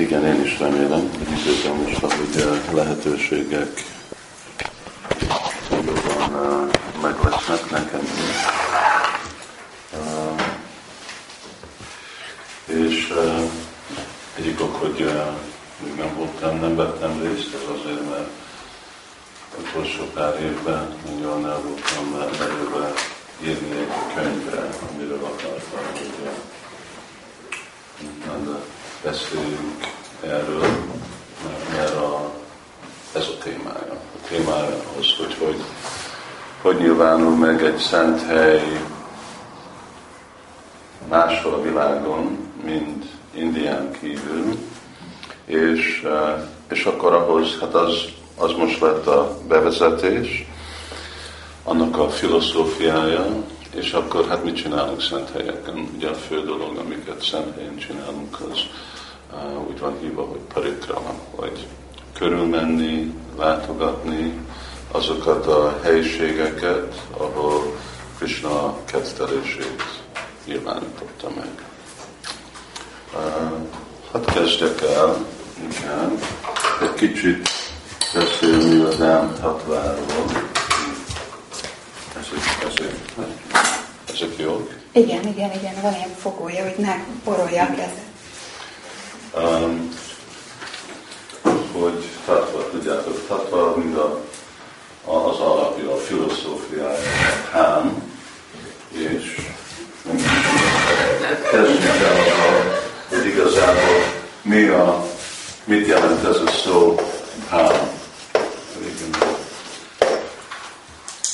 Igen, én is remélem, hogy időben most, ahogy a lehetőségek jobban meg lesznek nekem is. És egyik ok, hogy még nem voltam, nem vettem részt, ez azért, mert akkor sok pár évben nagyon el voltam bejövve írni egy könyvre, amiről akartam, hogy beszéljünk erről, mert ez a témája. A témája az, hogy hogy nyilvánul meg egy szent hely máshol a világon, mint Indián kívül, és akkor ahhoz, hát az most lett a bevezetés, annak a filozófiája, és akkor hát mit csinálunk szent helyeken? Ugye a fő dolog, amiket szent helyen csinálunk, az úgy van hívva, hogy perikra, vagy körülmenni, látogatni azokat a helyiségeket, ahol Kṛṣṇa kettelését nyilvánította meg. Hát kezdjek el, igen, egy kicsit beszélni a Dhāma-tattváról. Ezek jók? Igen, van ilyen fogója, hogy ne borolja a kezet. Hogy tattva, tudjátok, tattva mind az alapja, a filozófiája, a hám, és kezdjük el azzal, hogy igazából mit jelent ez a szó, hám.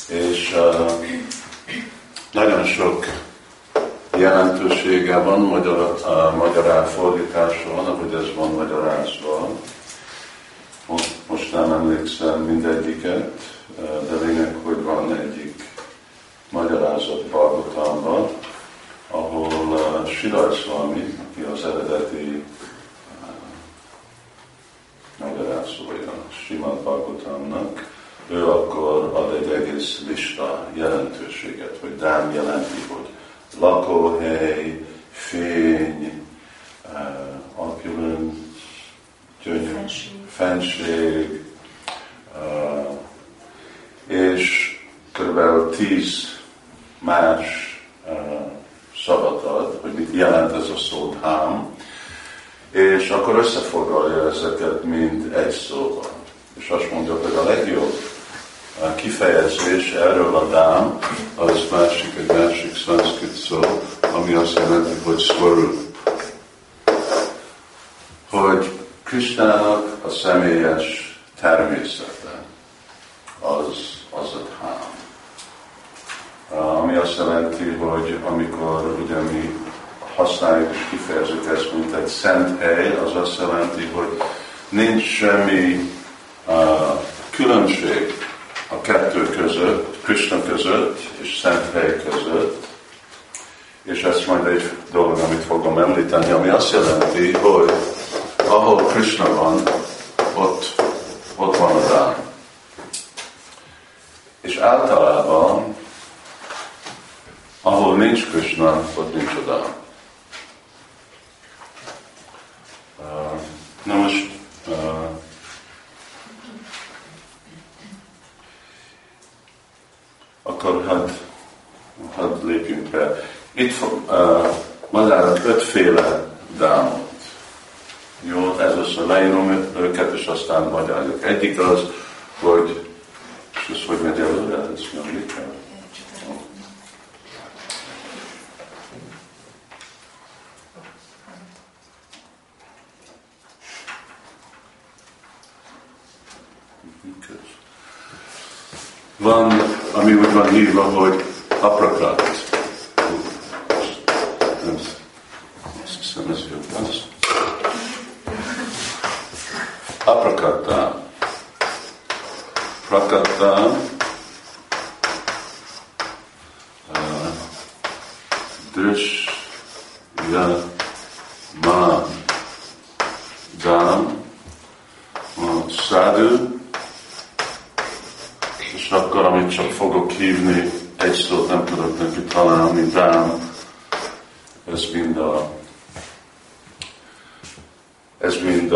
És nagyon sok jelentősége van, magyar fordítása van, ahogy ez van magyarázva. Most nem emlékszem mindegyiket, de lényeg, hogy van egyik magyarázat Bhagavatamban, ahol Sila Gosvámi, aki az eredeti magyarázója Śrīmad-Bhāgavatamnak, ő akkor ad egy egész lista jelentőséget, hogy Dhám jelenti, hogy lakóhely, fény, opulens, fenség, és kb. 10 más szavat ad, hogy mit jelent ez a szó Dhám, és akkor összefoglalja ezeket mind egy szóval. És azt mondja, hogy a legjobb kifejezés erről a Dhám, az egy másik szanszkrit szó, ami azt jelenti, hogy svarūpa. Hogy Kṛṣṇának a személyes természete az a Dhám. Ami azt jelenti, hogy amikor ugye mi használjuk és kifejezzük ezt, mint egy szent hely, az azt jelenti, hogy nincs semmi különbség a kettő között, Kṛṣṇa között és szent hely között, és ez majd egy dolog, amit fogom említeni, ami azt jelenti, hogy ahol Kṛṣṇa van, ott van a Dhám. És általában, ahol nincs Kṛṣṇa, ott nincs a Dhám. Na most, akkor hát lépjünk be. Itt magának 5 féle Dhám. Jó, először leírom őket, és aztán magyarjuk. Egyik az, hogy... És ez hogy megy előre? Ez nyomni kell. Van, ami úgy van hívva, hogy aprakaṭa. Azt hiszem, ez jó lesz. Aprakaṭa. Prakaṭa. Dṛśyamāna. Dhám. Sādhu. És akkor, amit csak fogok hívni, egy szót nem tudok neki találni, Dhám, ez mind a Ez mind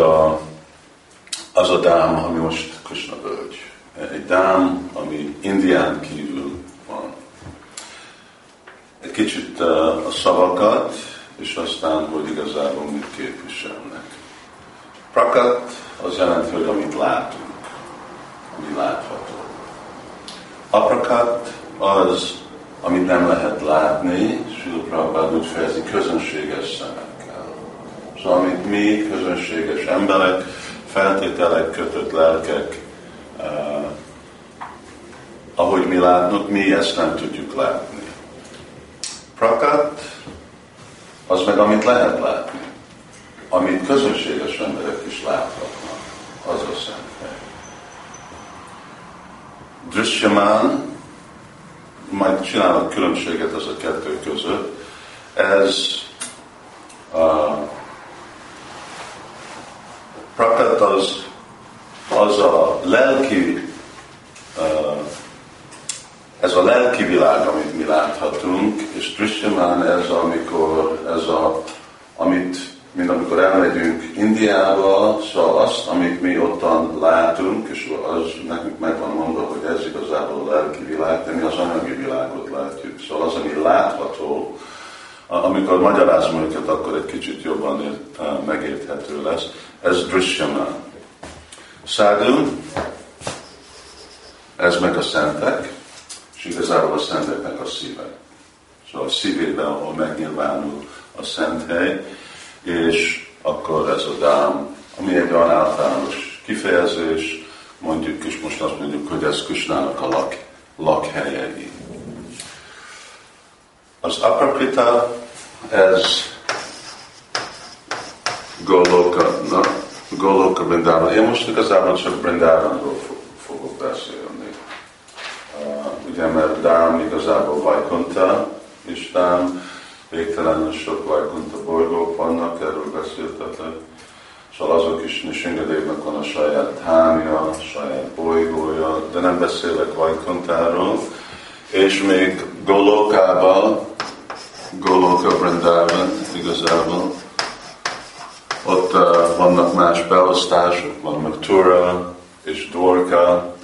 az a dám, ami most Kṛṣṇa völgy. Egy dám, ami Indián kívül van. Egy kicsit a szavakat, és aztán, hogy igazából mit képviselnek. Prakat az jelenti, hogy amit látunk, ami látható. Aprakaṭa az, amit nem lehet látni, Śrīla Prabhupāda úgy fejezi, közönséges szemekkel. Szóval, amit mi, közönséges emberek, feltételek, kötött lelkek, ahogy mi látnunk, mi ezt nem tudjuk látni. Prakat az meg, amit lehet látni, amit közönséges emberek is láthatnak, az a szemhely. Dṛśyamāna, majd csinálok különbséget ez a kettő között, ez prakaṭa az a lelki, ez a lelki világ, amit mi láthatunk, és dṛśyamāna ez, amikor ez mint amikor elmegyünk Indiába, szóval azt, amit mi ottan látunk, és az nekünk megvan mondva, hogy ez igazából a lelki világ, de mi az anyagi világot látjuk. Szóval az, ami látható, amikor magyarázom őket, akkor egy kicsit jobban megérthető lesz. Ez dṛśyamāna. Sādhu, ez meg a szentek, és igazából a szenteknek a szíve. Szóval a szívében, ahol megnyilvánul a szenthely, és akkor ez a dám, ami egy olyan általános kifejezés, mondjuk, és most azt mondjuk, hogy ez Kṛṣṇának a lakhelyei. Az aprakaṭa, ez Goloka Vṛndāvana. Én most igazából csak Vrindávanról fogok beszélni. Ugye, mert dám igazából Vaikuṇṭha, és dám, végtelenül sok Vaikuṇṭha bolygók vannak, erről beszéltetek. Szóval azok is Nṛsiṁhadevnek van a saját dhámja, a saját bolygója, de nem beszélek Vaikuṇṭháról. És még Golokában, Goloka Vṛndāvana igazából, ott vannak más beosztások, vannak Tura és Dorka.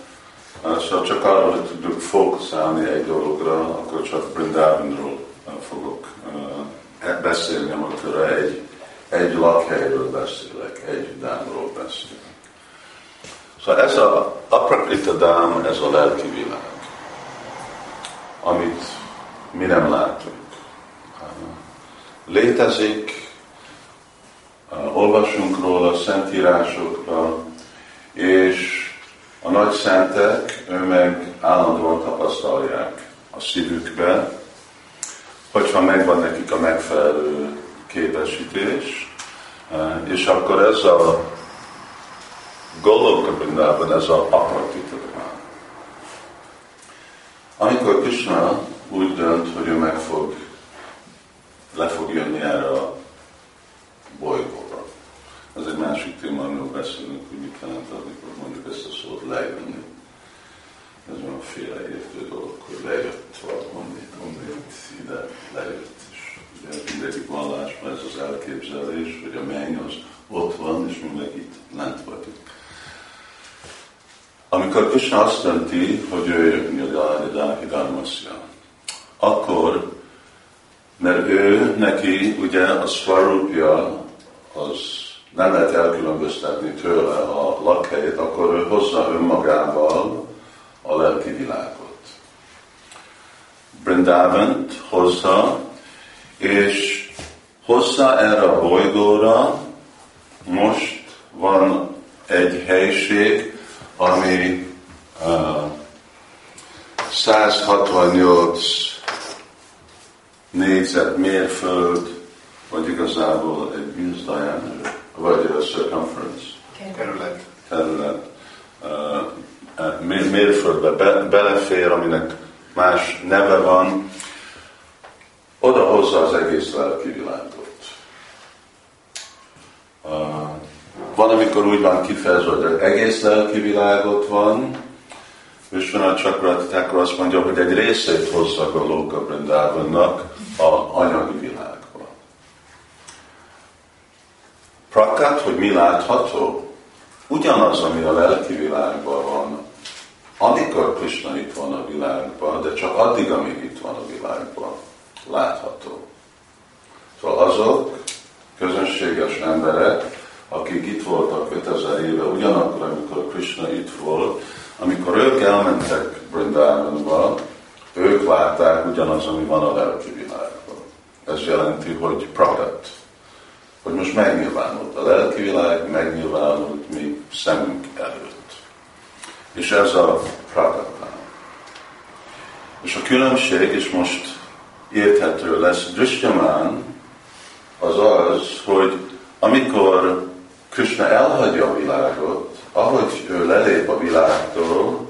Szóval csak arra, hogy tudjuk fókuszálni egy dologra, akkor csak Vrindávanról fogok beszélni, amikor egy lakhelyről beszélek, egy dámról beszélek. Szóval ez a aprakaṭa dám, ez a lelki világ, amit mi nem látunk. Létezik, olvasunk róla, szentírásokra, és a nagy szentek, ő meg állandóan tapasztalják a szívükbe, hogyha megvan nekik a megfelelő képesítés, és akkor ez a Goloka Vṛndāvana, ez az aprakaṭa. Amikor Kṛṣṇa úgy dönt, hogy ő le fog jönni erre a bolygóra. Ez egy másik téma, amiről beszélünk, hogy mit jelent, amikor mondjuk ezt a szót lejönni. Ez olyan félreértő dolog, hogy lejött valahonnét ide, lejött is. Ugye mindegyik vallásban ez az elképzelés, hogy a menny az ott van, és mi meg itt lent vagyunk. Amikor Kṛṣṇa azt dönti, hogy ő jönni a dharmasya, akkor, mert ő neki ugye a svarūpja, az nem lehet elkülönböztetni tőle a lakhelyét, akkor ő hozza önmagával a lelki világot. Vrindávant hozza, és hozza erre a bolygóra, most van egy helyiség, ami 168 négyzetmérföld, vagy igazából egy bűzdajány, vagy a circumference. Kerület. Mérföldbe belefér, aminek más neve van, oda hozza az egész lelki világot. Van, amikor úgy van kifejezve, hogy egész lelki világot van, és van a csakratákra azt mondja, hogy egy részét hozza Goloka Vṛndāvanának az anyagi világba. prakát, hogy mi látható? Ugyanaz, ami a lelki világban van, amikor Kṛṣṇa itt van a világban, de csak addig, amíg itt van a világban, látható. Szóval azok közönséges emberek, akik itt voltak 5000 éve, ugyanakkor, amikor Kṛṣṇa itt volt, amikor ők elmentek Vrindavanba, ők látták ugyanaz, ami van a lelki világban. Ez jelenti, hogy prakát, hogy most megnyilvánult a lelki világ, megnyilvánult mi szemünk előtt. És ez a prakátá. És a különbség, és most érthető lesz, dṛśyamāna az az, hogy amikor Kṛṣṇa elhagyja a világot, ahogy ő lelép a világtól,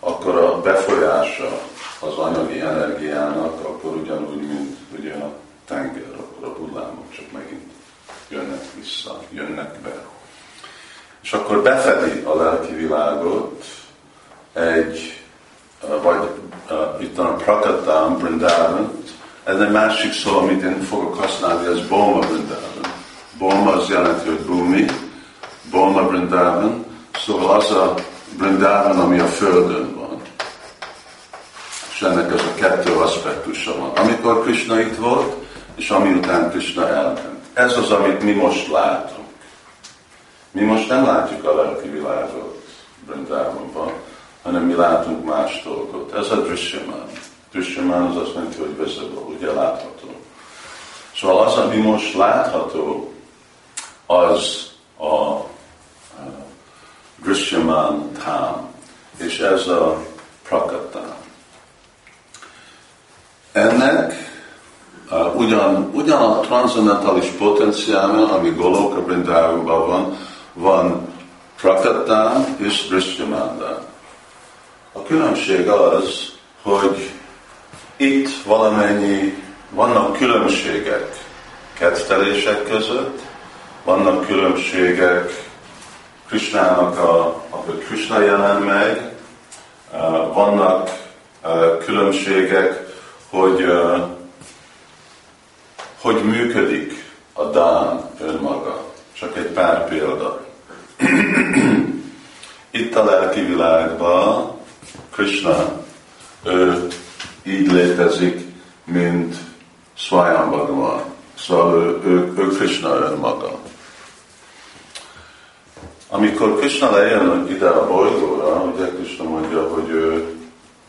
akkor a befolyása az anyagi energiának, akkor ugyanúgy, mint ugye a tenger, akkor a hullámok csak megint jönnek vissza, jönnek be. És akkor befedi a lelki világot egy, vagy itt a prakátán, Vrindavan, ez egy másik szó, amit én fogok használni, ez Bhauma Vṛndāvana. Bhauma az jelenti, hogy bhūmi, Bhauma Vṛndāvana, szóval az a Vrindavan, ami a földön van. És ennek ez a kettő aspektusa van. Amikor Kṛṣṇa itt volt, és amiután Kṛṣṇa elment. Ez az, amit mi most látunk. Mi most nem látjuk a lelki világot Vrindavanban, hanem mi látunk más dolgot. Ez a dṛśyamāna. Dṛśyamāna az azt jelenti, hogy visible, ugye látható. Szóval az, ami most látható, az a dṛśyamāna, és ez a prakátā. Ennek ugyan a transzendentális potenciálja, ami Goloka Vṛndāvanban van, van prakátā és dṛśyamāna. A különbség az, hogy itt valamennyi, vannak különbségek kettelések között, vannak különbségek Kṛṣṇának, ahogy Kṛṣṇa jelen meg, vannak különbségek, hogy működik a dán önmaga. Csak egy pár példa. Itt a lelki világban Kṛṣṇa, ő így létezik, mint Svayaṁ Bhagavān. Szóval ő Kṛṣṇa önmaga. Amikor Kṛṣṇa lejön ide a bolygóra, ugye Kṛṣṇa mondja, hogy ő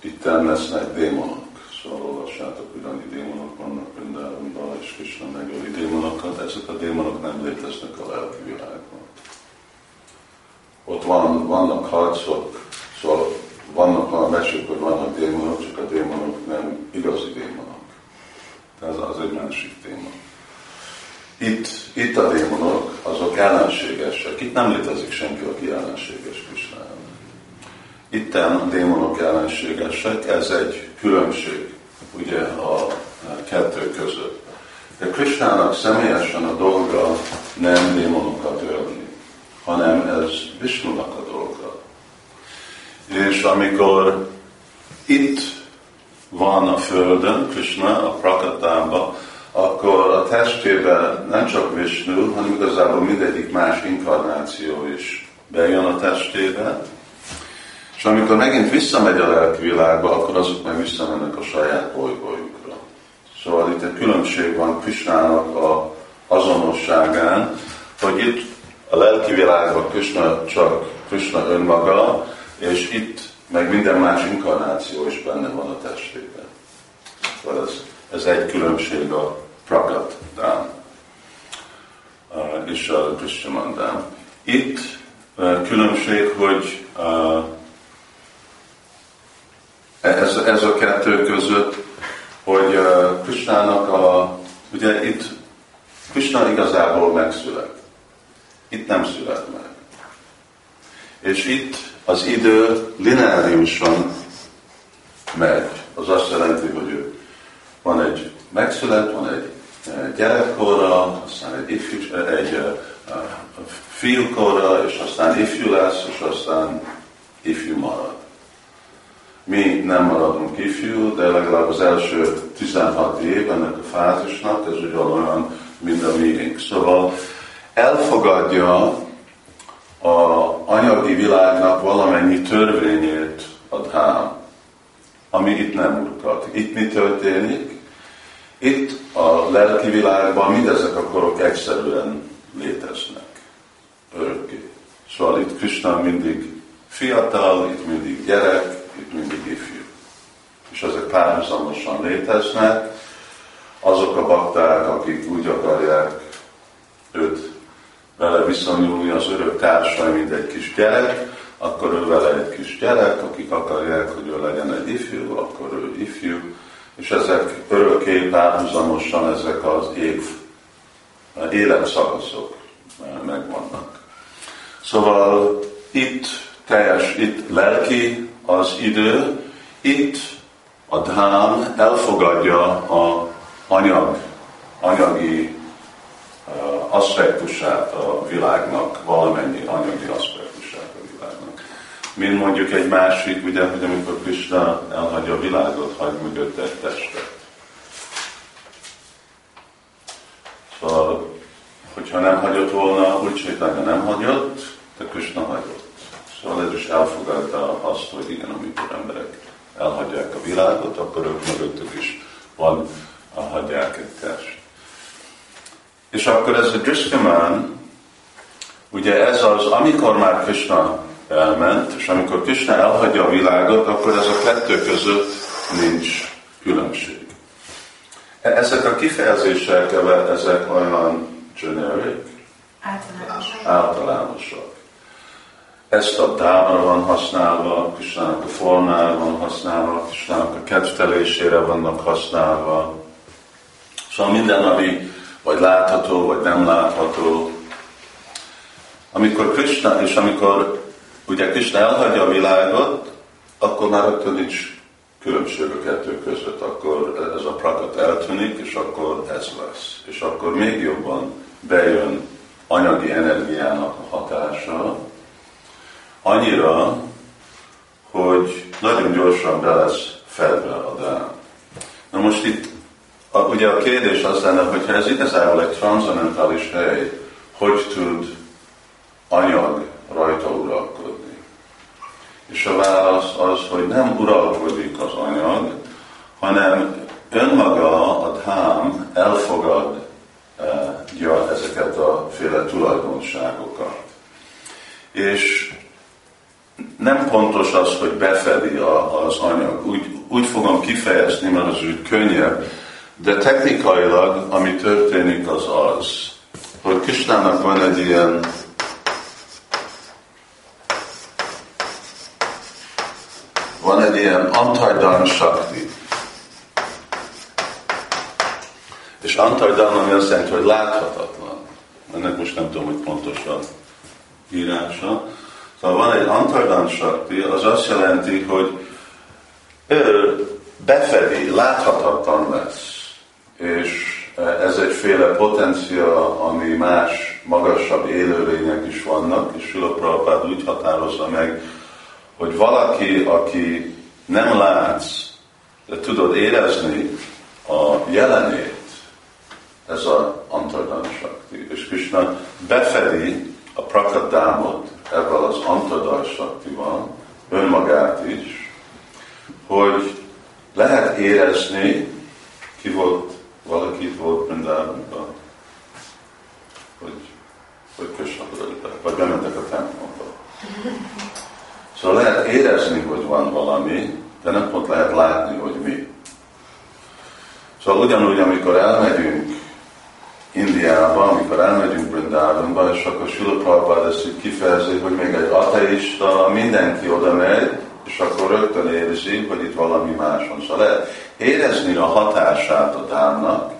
itten lesznek démonok. Szóval olvassátok, ugyani démonok vannak Vrindavanban, és Kṛṣṇa megöli démonokat. Ezek a démonok nem léteznek a lelki világban. Ott vannak harcok, szóval vannak a mesék, hogy vannak démonok, csak a démonok nem igazi démonok. Ez az egy másik téma. Itt a démonok, azok ellenségesek. Itt nem létezik senki, aki ellenséges Kṛṣṇa. Itt a démonok ellenségesek, ez egy különbség, ugye a kettő között. De Kṛṣṇának személyesen a dolga nem démonokat ölni, hanem ez Vishnunak a dolga. És amikor itt van a Földön Kṛṣṇa, a prakátában, akkor a testében nem csak Vishnu, hanem igazából mindegyik más inkarnáció is bejön a testébe. És amikor megint visszamegy a lelki világba, akkor azok meg visszamennek a saját bolygójukra. Szóval itt egy különbség van Kṛṣṇának a azonosságán, hogy itt a lelki világban Kṛṣṇa csak Kṛṣṇa önmaga, és itt meg minden más inkarnáció is benne van a testében. Szóval ez egy különbség a prakátán és a dṛśyamānán. Itt különbség, hogy ez a kettő között, hogy Kṛṣṇának ugye itt Kṛṣṇa igazából megszület. Itt nem szület meg. És itt az idő lineáriusan megy. Az azt jelenti, hogy ő van egy megszület, van egy gyerekkora, aztán egy fiúkora, és aztán ifjú lesz, és aztán ifjú marad. Mi nem maradunk ifjú, de legalább az első 16 év ennek a fázisnak, ez ugyanolyan, mint a miénk. Szóval elfogadja az anyagi világnak valamennyi törvényét a dhám, ami itt nem mutat. Itt mi történik? Itt a lelki világban mindezek a korok egyszerűen léteznek. Örökké. Szóval itt Kṛṣṇa mindig fiatal, itt mindig gyerek, itt mindig ifjú. És ezek párhuzamosan léteznek. Azok a bakták, akik úgy akarják őt vele viszonyulni, az örök társai, mint egy kis gyerek, akkor ő vele egy kis gyerek, akik akarják, hogy ő legyen egy ifjú, akkor ő ifjú, és ezek örökké párhuzamosan ezek az életszakaszok megvannak. Szóval itt lelki az idő, itt a dhám elfogadja az anyagi aspektusát a világnak, valamennyi anyagi aspektusát a világnak. Mint mondjuk egy másik, ugye, hogy amikor Kṛṣṇa elhagyja a világot, hagy mögött egy testet. Szóval, hogyha nem hagyott volna, úgyse nem hagyott, de Kṛṣṇa hagyott. Szóval ez is elfogadta azt, hogy igen, amikor emberek elhagyják a világot, akkor ők mögöttük is van, hagyják egy test. És akkor ez a dṛśyamāna, ugye ez az, amikor már Kṛṣṇa elment, és amikor Kṛṣṇa elhagyja a világot, akkor ez a kettő között nincs különbség. Ezek a kifejezések, ezek olyan generic, általánosak. Ezt a dhámra van használva, Kṛṣṇának a formára van használva, Kṛṣṇának a kedvtelésére vannak használva. Szóval minden, ami vagy látható, vagy nem látható. Amikor Kṛṣṇa, és amikor ugye Kṛṣṇa elhagyja a világot, akkor már rögtön nincs különbség a kettő között. Akkor ez a prakaṭa eltűnik, és akkor ez lesz. És akkor még jobban bejön anyagi energiának a hatása, annyira, hogy nagyon gyorsan be lesz fedve a dhám. Na most itt ugye a kérdés az lenne, hogyha ez igazából egy transzcendentális hely, hogy tud anyag rajta uralkodni? És a válasz az, hogy nem uralkodik az anyag, hanem önmaga a dhám elfogadja ezeket a féle tulajdonságokat. És nem pontos az, hogy befedi az anyag. Úgy fogom kifejezni, mert az úgy könnyebb, de technikailag, ami történik, az az, hogy Kṛṣṇának van egy ilyen antardhāna-śakti. És antardhāna, ami azt jelenti, hogy láthatatlan. Ennek most nem tudom, hogy pontosan írása. Szóval van egy antardhāna-śakti, az azt jelenti, hogy ő befedi, láthatatlan lesz. És ez egyféle potencia, ami más, magasabb élőlények is vannak, és Śrīla Prabhupāda úgy határozza meg, hogy valaki, aki nem látsz, de tudod érezni a jelenét, ez az antardhāna-śakti. És Kṛṣṇa befedi a prakaṭámot ebből az antardhāna-śaktival, önmagát is, hogy lehet érezni, ki volt valaki itt volt Vrindávanban, hogy Kṛṣṇa, vagy bementek a templomba. Szóval lehet érezni, hogy van valami, de nem pont lehet látni, hogy mi. Szóval ugyanúgy, amikor elmegyünk Indiába, amikor elmegyünk Vrindávanba, és akkor Śrīla Prabhupāda ezt így kifejezi, hogy még egy ateista, mindenki oda megy, és akkor rögtön érzi, hogy itt valami máson. Szóval lehet érezni a hatását a dhámnak,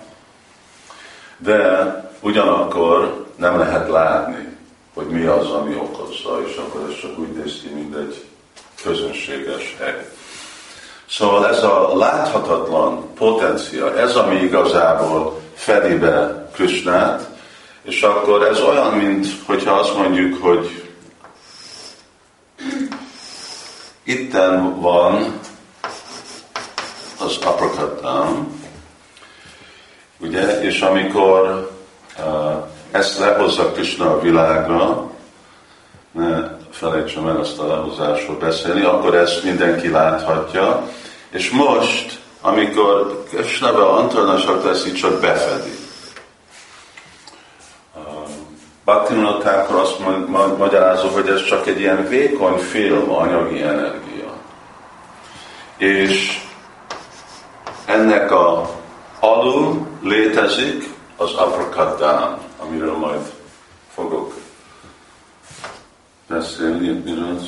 de ugyanakkor nem lehet látni, hogy mi az, ami okozza, és akkor ez csak úgy néz ki, mint egy közönséges hely. Szóval ez a láthatatlan potencia, ez ami igazából fedi be Kṛṣṇát, és akkor ez olyan, mint hogyha azt mondjuk, hogy itten van az aprakaṭa, ugye, és amikor ezt lehozza Kṛṣṇa a világra, ne felejtsem el ezt a lehozásról beszélni, akkor ezt mindenki láthatja, és most, amikor Kṛṣṇa-be antardhāna-śakti lesz, így csak befedi. Bhaktivinoda Thakur azt magyarázza, hogy ez csak egy ilyen vékony film anyagi energia. És ennek a alul létezik az aprakaṭa, amiről majd fogok beszélni, miről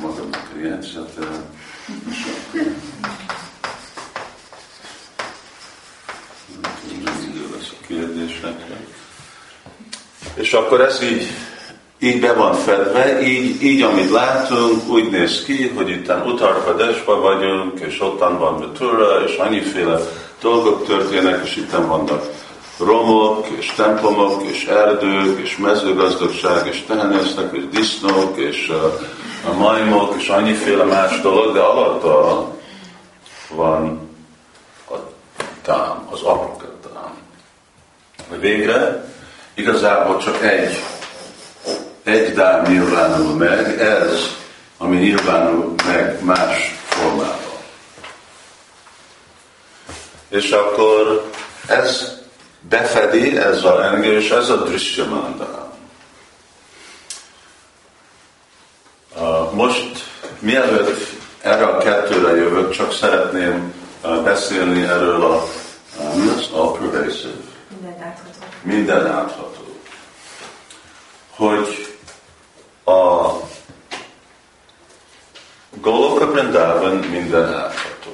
magam a jegyzetet. És akkor ez így be van fedve, így amit látunk, úgy néz ki, hogy itten Uttar-Pradesban vagyunk, és ottan van Mathura, és annyiféle dolgok történnek, és itten vannak romok, és templomok, és erdők, és mezőgazdagság, és tehenésznek, és disznók, és a majmok, és annyiféle más dolog, de alatta van a tám, az aprakaṭa. Végre igazából csak egy dám nyilvánul meg, ez, ami nyilvánul meg más formában. És akkor ez befedi, ez a engő, és ez a dṛśyamāna. Most, mielőtt erre a kettőre jövök, csak szeretném beszélni erről az all-pervasive. Minden átható. Hogy a Goloka Vṛndāvana minden átható.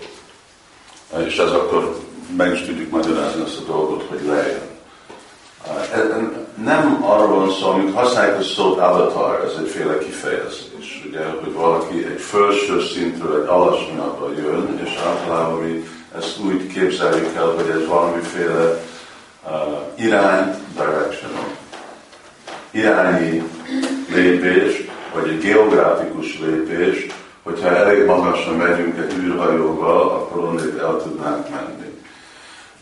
És ez akkor meg is tudjuk magyarázni ezt a dolgot, hogy lejön. Nem arról van szó, amit használjuk a szót avatar, ez egyféle kifejezés. Ugye, hogy valaki egy felső szintről, egy alacsonyabban jön, és általában mi ezt úgy képzeljük el, hogy ez valamiféle irány, irányi lépés, vagy egy geográfikus lépés, hogyha elég magasra megyünk egy űrhajóval, akkor onnét el tudnánk menni.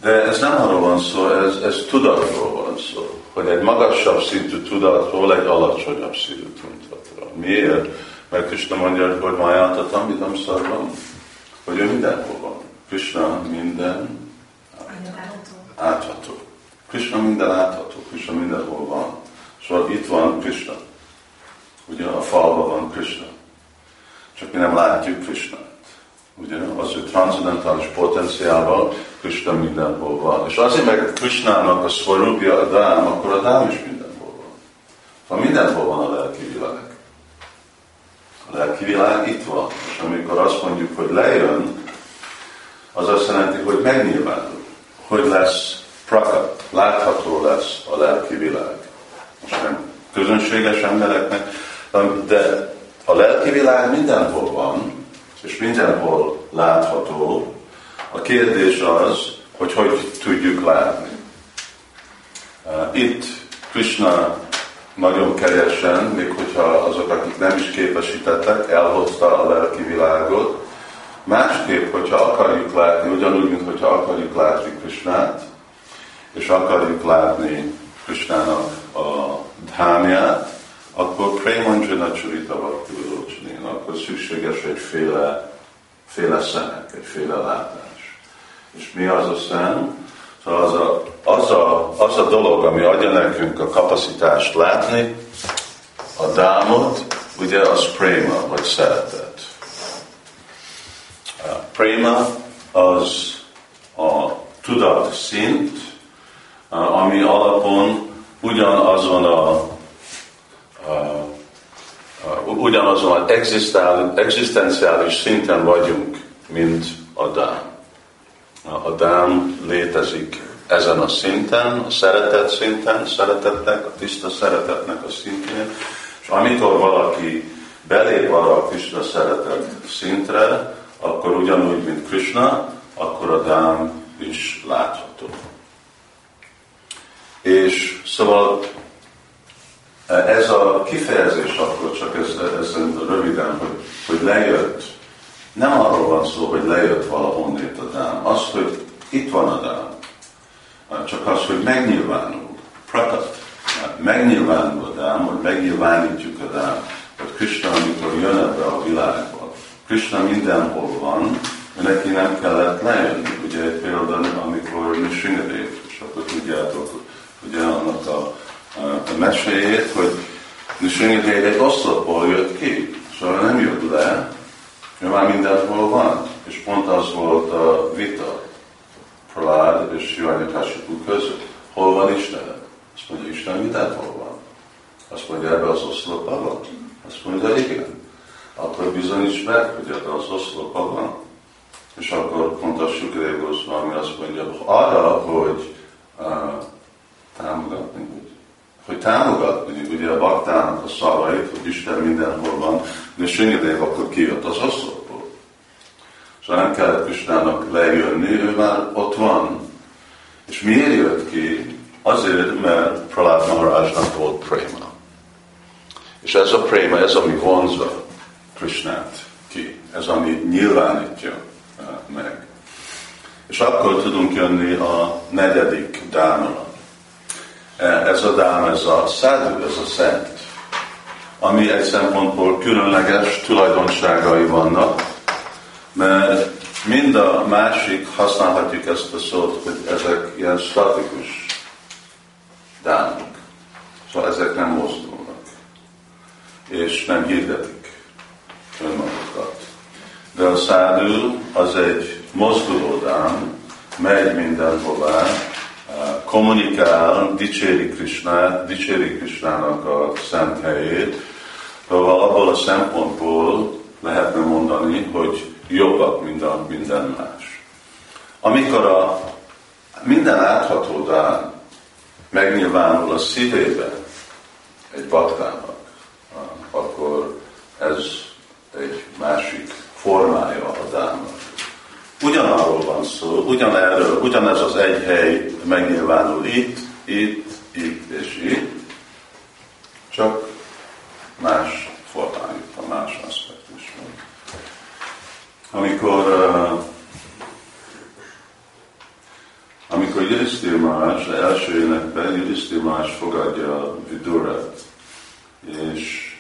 De ez nem arról van szó, ez tudatról van szó, hogy egy magasabb szintű tudatról egy alacsonyabb szintű tudatról. Miért? Mert Kṛṣṇa mondja, hogy májáthatam idam sarvam, hogy ő mindenhol van. Kṛṣṇa minden átható. Kṛṣṇa minden átható, Kṛṣṇa mindenhol van. Szóval itt van Kṛṣṇa. Ugye a falban van Kṛṣṇa. Csak mi nem látjuk Kṛṣṇát. Ugye az ő transzendentális potenciálban Kṛṣṇa mindenhol van. És azért meg Kṛṣṇának a svarūpja a dám, akkor a dám is mindenhol van. Szóval mindenhol van a lelki világ. A lelki világ itt van. És amikor azt mondjuk, hogy lejön, az azt jelenti, hogy megnyilvánul. Hogy lesz prakaṭa, látható lesz a lelki világ. Most nem közönséges embereknek, de a lelki világ mindenhol van, és mindenhol látható. A kérdés az, hogy hogy tudjuk látni. Itt Kṛṣṇa nagyon kegyesen, még hogyha azok, akik nem is képesítettek, elhozta a lelki világot. Másképp, hogyha akarjuk látni, ugyanúgy, mint hogyha akarjuk látni Kṛṣṇát, és akarjuk látni Kṛṣṇának a dhámját, akkor prema csurita vakti, akkor szükséges egyféle szemek, egyféle látás. És mi az a szem? Szóval az a dolog, ami adja nekünk a kapacitást látni, a dhámot, ugye az prema, vagy szeretet. Prema az a tudat szint, ami alapon ugyanazon az egzisztenciális szinten vagyunk, mint a dám. A dám létezik ezen a szinten, a szeretet szinten, szeretetnek, a tiszta szeretetnek a szintjén, és amikor valaki belép arra a tiszta szeretet szintre, akkor ugyanúgy, mint Kṛṣṇa, akkor a dám is látható. És szóval ez a kifejezés akkor csak ez röviden, hogy lejött. Nem arról van szó, hogy lejött valahonnét a dám. Az, hogy itt van a dám. csak az, hogy megnyilvánul. Prakaṭa. Megnyilvánul a Dhám, hogy megnyilvánítjuk a Dhám, hogy Kṛṣṇa, amikor jön ebbe a világba. Kṛṣṇa mindenhol van, de neki nem kellett lejönni. Ugye egy például, amikor Nṛsiṁhadeva, és akkor tudjátok, ugye annak a meséjét, hogy Nṛsiṁhadeva egy oszlopból jött ki, szóval nem jött le, ő már mindenhol van. És pont az volt a vita Prahlāda és Śrīmad-Bhāgavata között. Hol van Isten? Azt mondja, Isten mindenhol van. Azt mondja, ebbe az oszlop alatt? Azt mondja, igen. Akkor bizonyíts meg, hogy ebbe az oszlop van. És akkor pont a Sila Gosvámi azt mondja, arra, hogy támogatni, hogy támogatni, ugye a baktának a szavait, hogy Isten mindenhol van, de Nṛsiṁhadeva akkor kijött az oszlopból. Szóval nem kellett Kṛṣṇának lejönni, ő már ott van. És miért jött ki? Azért, mert Prahlāda Mahārājnak volt prema. És ez a prema, ez ami vonzza Kṛṣṇát ki. Ez ami nyilvánítja meg. És akkor tudunk jönni a negyedik dhámára. Ez a dhám, ez a sādhu, ez a szent. Ami egy szempontból különleges tulajdonságai vannak, mert mind a másik, használhatjuk ezt a szót, hogy ezek ilyen statikus dhámok. Szóval ezek nem mozdulnak, és nem hirdetik önmagukat. De a sādhu az egy mozduló dhám, megy mindenhová, kommunikál, dicséri Kṛṣṇát, dicséri Kṛṣṇának a szent helyét, abból a szempontból lehetne mondani, hogy jobbak, minden más. Amikor a minden átható dhám megnyilvánul a szívében egy baktának, akkor ez egy másik formája a dhámnak. Ugyanarról van szó, ugyanerről, ugyanez az egy hely megnyilvánul itt és itt, csak más formájú, a más aspektusban. Amikor Judisztír Mahārāj első énekben Judisztír Mahārāj fogadja Vidurát, és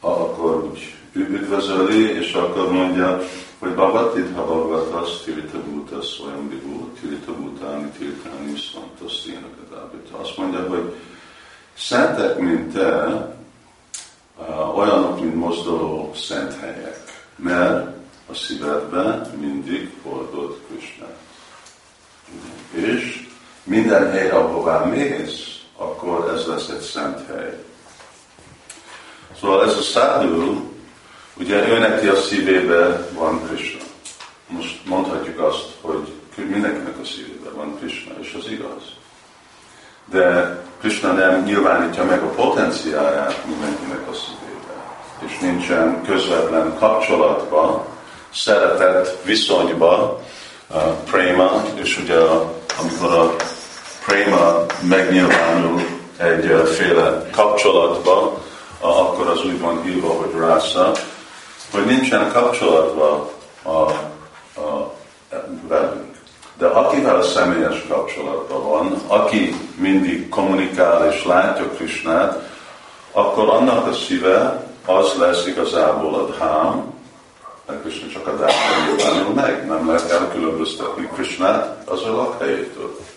akkor úgy üdvözöli, és akkor mondja, hogy Bhāgatidha Bhāgavatas Tirita-bhūta Svayaṁ Bhagavān Tirita-bhūtāni Tirita-ni Svantasz-ténakadábhita. Azt mondja, hogy szentek, mint te, olyanok, mint mozduló szent helyek, mert a szívedben mindig hordod Kṛṣṇát. És minden hely, ahová mész, akkor ez lesz egy szent hely. Szóval ez a sādhu, ugye őneki a szívében van Kṛṣṇa. Most mondhatjuk azt, hogy mindenkinek a szívében van Kṛṣṇa, és az igaz. De Kṛṣṇa nem nyilvánítja meg a potenciáját mindenkinek a szívében, és nincsen közvetlen kapcsolatban, szeretet viszonyba, prema, és ugye amikor a prema megnyilvánul egyféle kapcsolatba, akkor az úgy van hívva, hogy raszak, hogy nincsen kapcsolatban velünk. De akivel személyes kapcsolatban van, aki mindig kommunikál és látja Kṛṣṇát, akkor annak a szíve az lesz igazából a dhám, Kṛṣṇa csak a dhám nyilvánul meg, nem lehet elkülönböztetni Kṛṣṇát az a lakhelyétől.